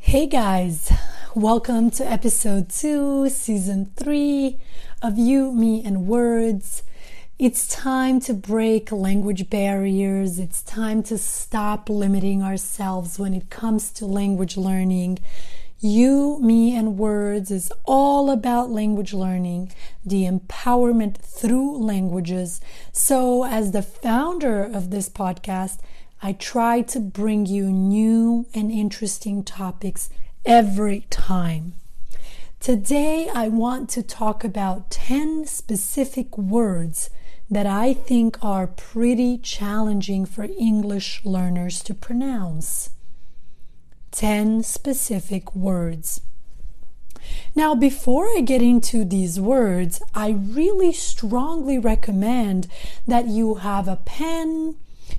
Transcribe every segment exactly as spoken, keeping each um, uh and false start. Hey guys, welcome to episode two, season three of You, Me, and Words. It's time to break language barriers. It's time to stop limiting ourselves when it comes to language learning. You, Me, and Words is all about language learning, the empowerment through languages. So as the founder of this podcast, I try to bring you new and interesting topics every time. Today, I want to talk about ten specific words that I think are pretty challenging for English learners to pronounce. ten specific words. Now, before I get into these words, I really strongly recommend that you have a pen,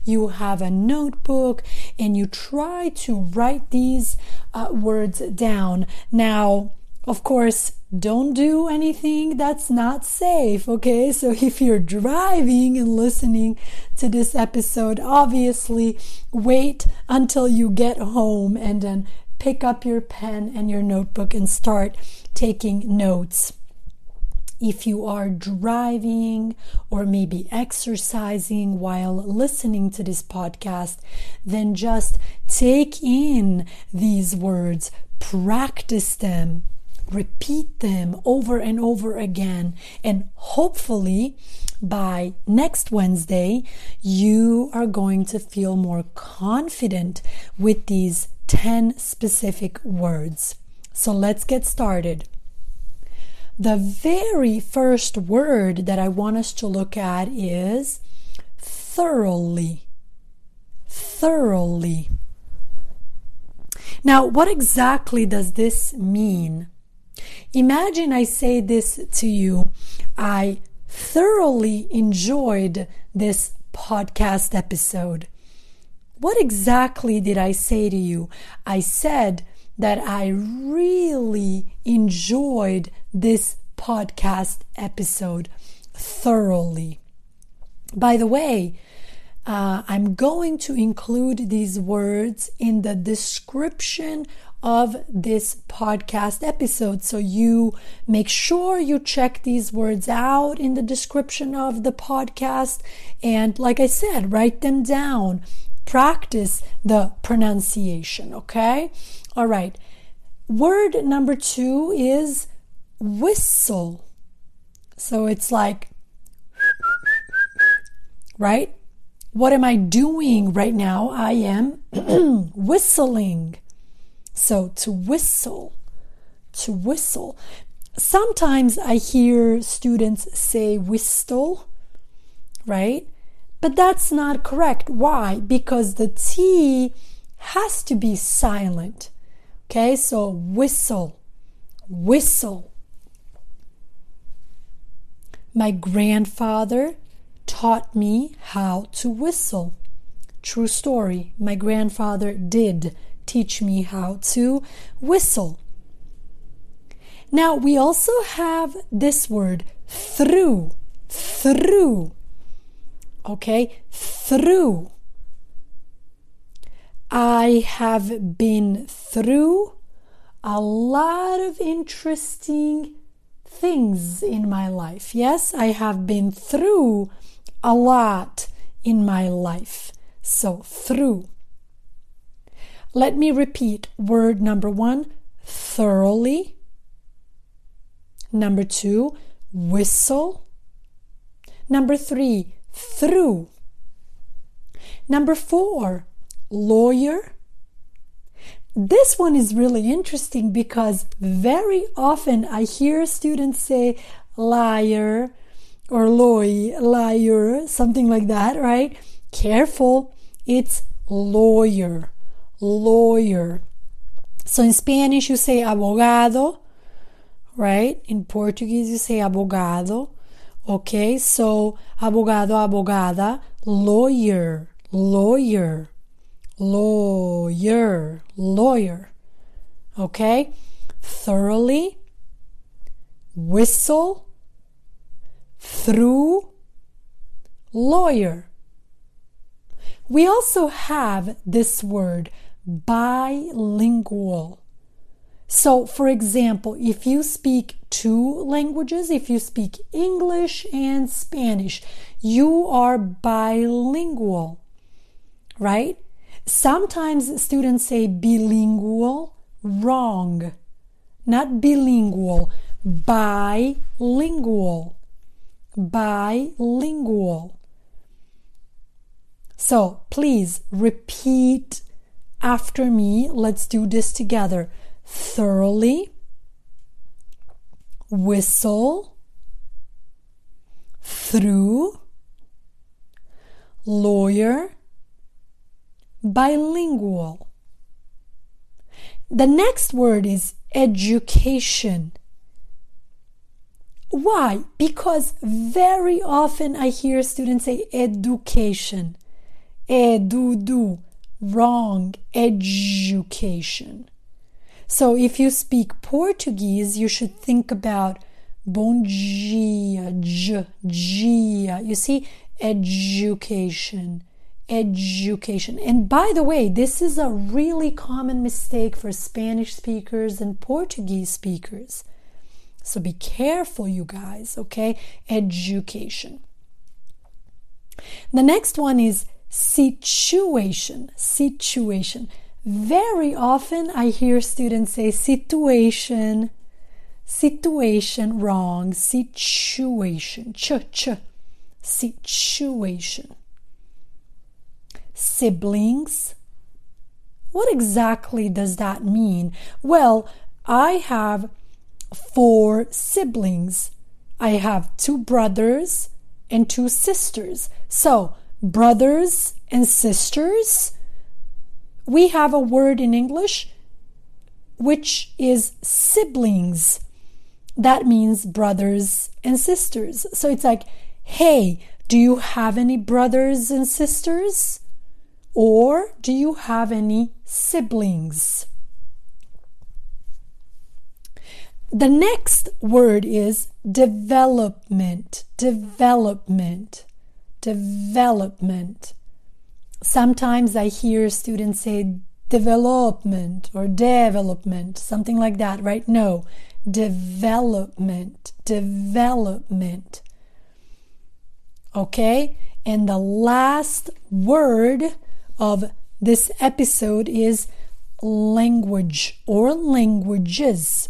you have a notebook, and you try to write these uh, words down. Now, of course, don't do anything that's not safe, okay? So if you're driving and listening to this episode, obviously wait until you get home and then pick up your pen and your notebook and start taking notes. If you are driving or maybe exercising while listening to this podcast, then just take in these words, practice them, repeat them over and over again, and hopefully by next Wednesday, you are going to feel more confident with these ten specific words. So let's get started. The very first word that I want us to look at is thoroughly. Thoroughly. Now, what exactly does this mean? Imagine I say this to you. I thoroughly enjoyed this podcast episode. What exactly did I say to you? I said that I really enjoyed this podcast episode thoroughly. By the way, uh, I'm going to include these words in the description of this podcast episode. So you make sure you check these words out in the description of the podcast. And like I said, write them down. Practice the pronunciation, okay? All right. Word number two is whistle. So it's like, right? What am I doing right now? I am whistling. So to whistle, to whistle. Sometimes I hear students say whistle, right? But that's not correct. Why? Because the T has to be silent. Okay, so whistle, whistle. My grandfather taught me how to whistle. True story. My grandfather did teach me how to whistle. Now, we also have this word, through, through. Okay, through. I have been through a lot of interesting things in my life. Yes, I have been through a lot in my life. So, through. Let me repeat word number one, thoroughly. Number two, whistle. Number three, through. Number four, lawyer. This one is really interesting because very often I hear students say liar or loy, liar, something like that, right? Careful, it's lawyer, lawyer. So in Spanish, you say abogado, right? In Portuguese, you say abogado. Okay, so abogado, abogada, lawyer, lawyer, lawyer, lawyer. Okay, thoroughly, whistle, through, lawyer. We also have this word, bilingual. So, for example, if you speak two languages, if you speak English and Spanish, you are bilingual, right? Sometimes students say bilingual wrong, not bilingual, bilingual, bilingual. So, please repeat after me. Let's do this together. Thoroughly, whistle, through, lawyer, bilingual. The next word is education. Why? Because very often I hear students say education. Edu-du, wrong, education. So if you speak Portuguese, you should think about bom dia, j, dia. You see, education, education. And by the way, this is a really common mistake for Spanish speakers and Portuguese speakers. So be careful, you guys, okay? Education. The next one is situation, situation. Very often I hear students say situation, situation wrong, situation, ch, ch, situation. Siblings. What exactly does that mean? Well, I have four siblings. I have two brothers and two sisters. So, brothers and sisters. We have a word in English which is siblings. That means brothers and sisters. So it's like, hey, do you have any brothers and sisters? Or do you have any siblings? The next word is development. Development. Development. Sometimes I hear students say development or development, something like that, right? No, development, development. Okay, and the last word of this episode is language or languages.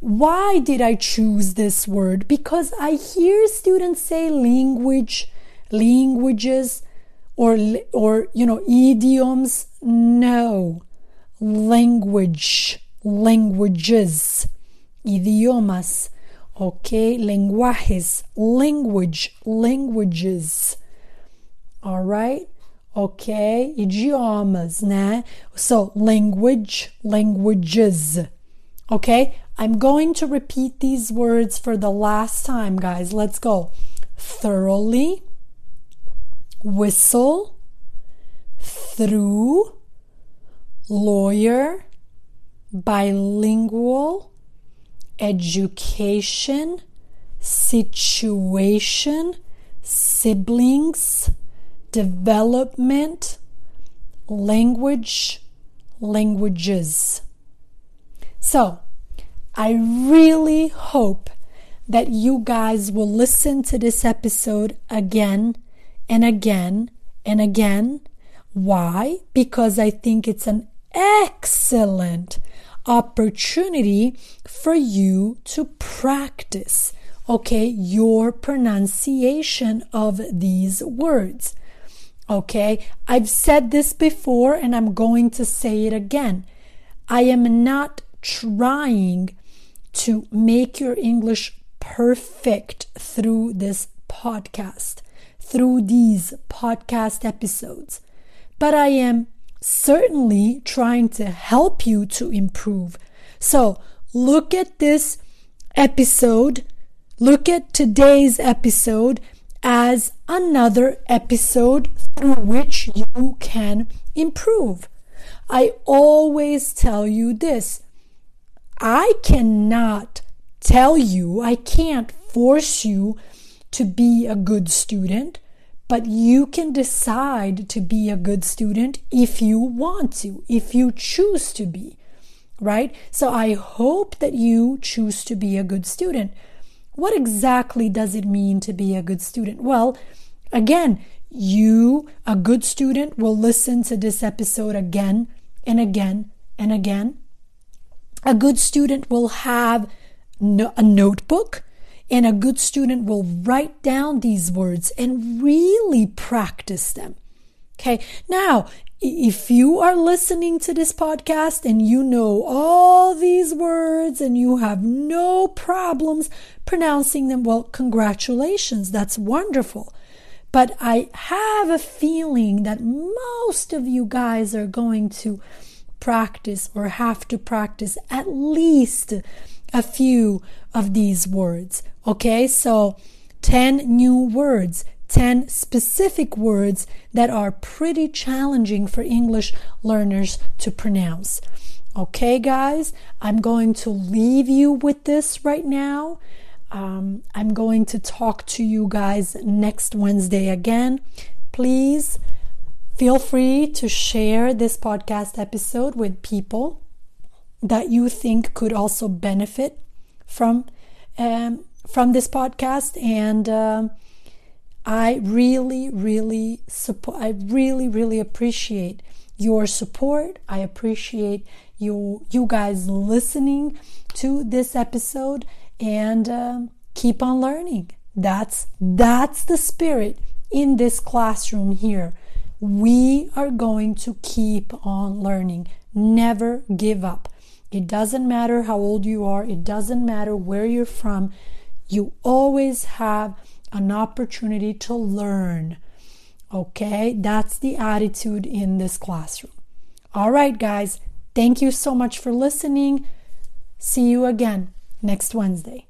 Why did I choose this word? Because I hear students say language, languages, Or, or you know, idioms, no. Language, languages, idiomas, okay? Lenguajes, language, languages, all right? Okay, idiomas, né? So, language, languages, okay? I'm going to repeat these words for the last time, guys. Let's go. Thoroughly, whistle, through, lawyer, bilingual, education, situation, siblings, development, language, languages. So, I really hope that you guys will listen to this episode again and again, and again. Why? Because I think it's an excellent opportunity for you to practice, okay, your pronunciation of these words, okay? I've said this before, and I'm going to say it again. I am not trying to make your English perfect through this podcast, through these podcast episodes, but I am certainly trying to help you to improve. So look at this episode, look at today's episode as another episode through which you can improve. I always tell you this. I cannot tell you, I can't force you to be a good student, but you can decide to be a good student if you want to, if you choose to be, right? So I hope that you choose to be a good student. What exactly does it mean to be a good student? Well, again, you, a good student, will listen to this episode again and again and again. A good student will have no- a notebook, and a good student will write down these words and really practice them. Okay. Now, if you are listening to this podcast and you know all these words and you have no problems pronouncing them, well, congratulations. That's wonderful. But I have a feeling that most of you guys are going to practice or have to practice at least a few of these words. Okay, so ten new words. ten specific words that are pretty challenging for English learners to pronounce. Okay, guys, I'm going to leave you with this right now. Um, I'm going to talk to you guys next Wednesday again. Please feel free to share this podcast episode with people that you think could also benefit from, um, from this podcast. And um, I really, really support. I really, really appreciate your support. I appreciate you, you guys listening to this episode, and um, keep on learning. That's that's the spirit in this classroom here. We are going to keep on learning. Never give up. It doesn't matter how old you are. It doesn't matter where you're from. You always have an opportunity to learn. Okay, that's the attitude in this classroom. All right, guys, thank you so much for listening. See you again next Wednesday.